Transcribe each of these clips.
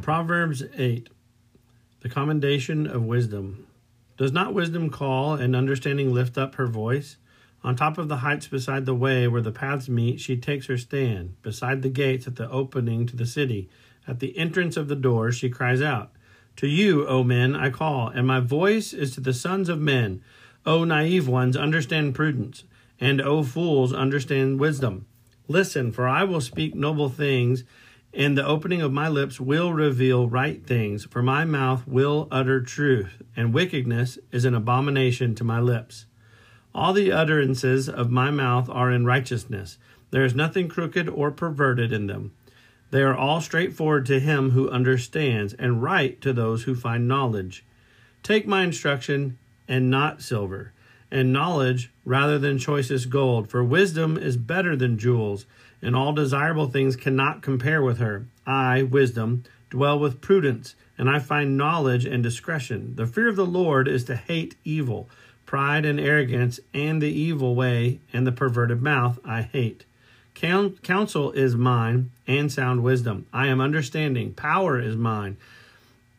Proverbs 8, the commendation of wisdom. Does not wisdom call and understanding lift up her voice? On top of the heights beside the way where the paths meet, she takes her stand. Beside the gates at the opening to the city, at the entrance of the doors, she cries out. To you, O men, I call, and my voice is to the sons of men. O naive ones, understand prudence, and O fools, understand wisdom. Listen, for I will speak noble things, and the opening of my lips will reveal right things, for my mouth will utter truth, and wickedness is an abomination to my lips. All the utterances of my mouth are in righteousness. There is nothing crooked or perverted in them. They are all straightforward to him who understands, and right to those who find knowledge. Take my instruction, and not silver, and knowledge rather than choicest gold, for wisdom is better than jewels, and all desirable things cannot compare with her. I, wisdom, dwell with prudence, and I find knowledge and discretion. The fear of the Lord is to hate evil, pride and arrogance, and the evil way, and the perverted mouth I hate. Counsel is mine, and sound wisdom. I am understanding. Power is mine.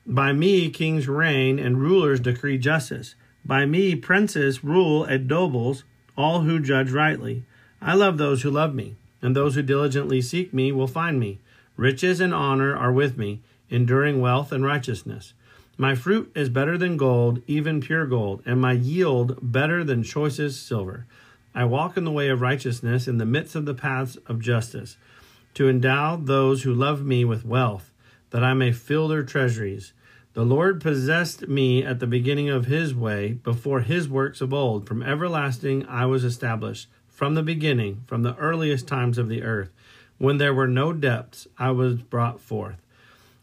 By me kings reign, and rulers decree justice. By me princes rule and nobles, all who judge rightly. I love those who love me, and those who diligently seek me will find me. Riches and honor are with me, enduring wealth and righteousness. My fruit is better than gold, even pure gold, and my yield better than choicest silver. I walk in the way of righteousness, in the midst of the paths of justice, to endow those who love me with wealth, that I may fill their treasuries. The Lord possessed me at the beginning of his way, before his works of old. From everlasting I was established. From the beginning, from the earliest times of the earth, when there were no depths, I was brought forth.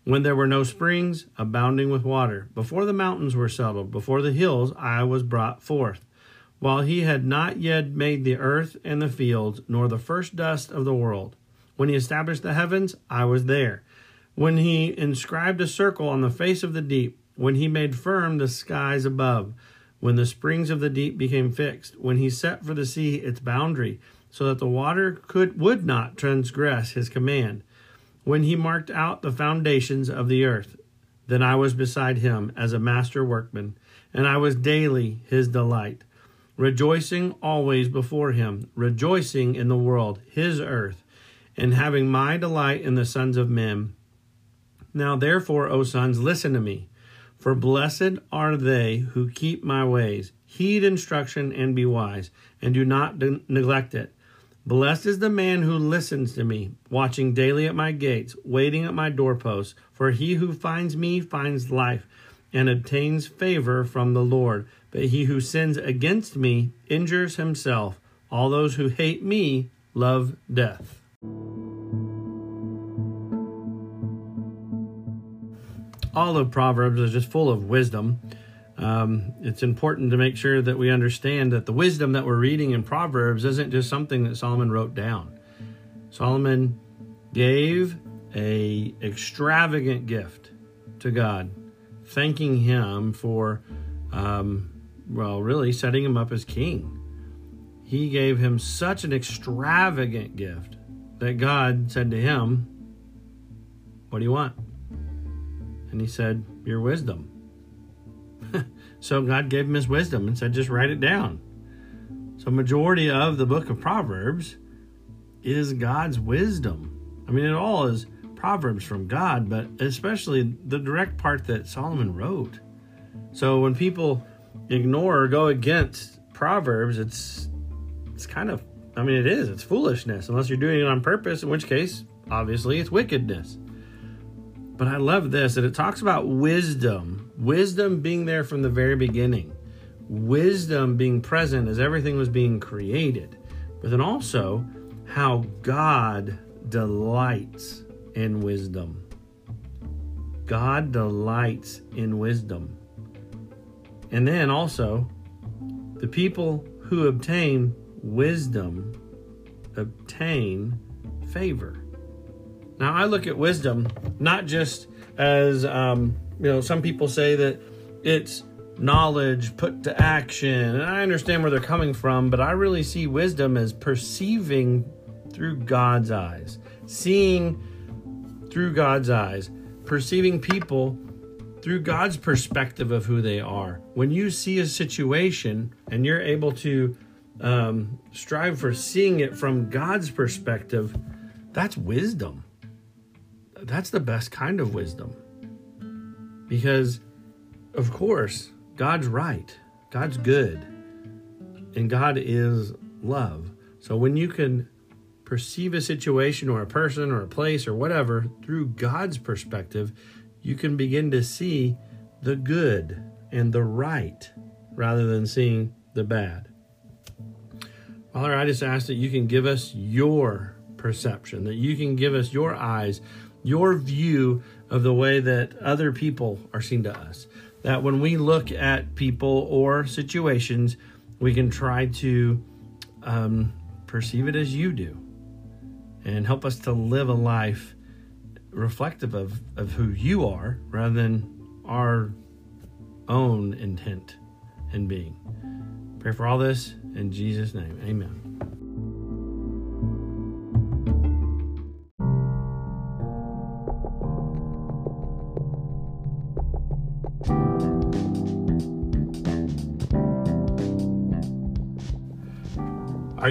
When there were no springs, abounding with water. Before the mountains were settled, before the hills, I was brought forth. While he had not yet made the earth and the fields, nor the first dust of the world. When he established the heavens, I was there. When he inscribed a circle on the face of the deep, when he made firm the skies above, when the springs of the deep became fixed, when he set for the sea its boundary, so that the water would not transgress his command, when he marked out the foundations of the earth, then I was beside him as a master workman, and I was daily his delight, rejoicing always before him, rejoicing in the world, his earth, and having my delight in the sons of men. Now therefore, O sons, listen to me. For blessed are they who keep my ways. Heed instruction and be wise, and do not neglect it. Blessed is the man who listens to me, watching daily at my gates, waiting at my doorposts. For he who finds me finds life, and obtains favor from the Lord. But he who sins against me injures himself. All those who hate me love death. All of Proverbs is just full of wisdom. It's important to make sure that we understand that the wisdom that we're reading in Proverbs isn't just something that Solomon wrote down. Solomon gave an extravagant gift to God, thanking him for, really setting him up as king. He gave him such an extravagant gift that God said to him, "What do you want?" And he said, "Your wisdom." So God gave him his wisdom and said, just write it down. So majority of the book of Proverbs is God's wisdom. I mean, it all is Proverbs from God, but especially the direct part that Solomon wrote. So when people ignore or go against Proverbs, it's kind of, I mean, it is, it's foolishness, unless you're doing it on purpose, in which case, obviously, it's wickedness. But I love this, that it talks about wisdom, wisdom being there from the very beginning, wisdom being present as everything was being created, but then also how God delights in wisdom. God delights in wisdom. And then also, the people who obtain wisdom obtain favor. Now, I look at wisdom not just as, some people say that it's knowledge put to action, and I understand where they're coming from, but I really see wisdom as perceiving through God's eyes, seeing through God's eyes, perceiving people through God's perspective of who they are. When you see a situation and you're able to strive for seeing it from God's perspective, that's wisdom. That's the best kind of wisdom. Because, of course, God's right, God's good, and God is love. So when you can perceive a situation or a person or a place or whatever through God's perspective, you can begin to see the good and the right rather than seeing the bad. Father, I just ask that you can give us your perception, that you can give us your eyes, your view of the way that other people are seen to us. That when we look at people or situations, we can try to perceive it as you do, and help us to live a life reflective of who you are rather than our own intent and being. Pray for all this in Jesus' name. Amen. Are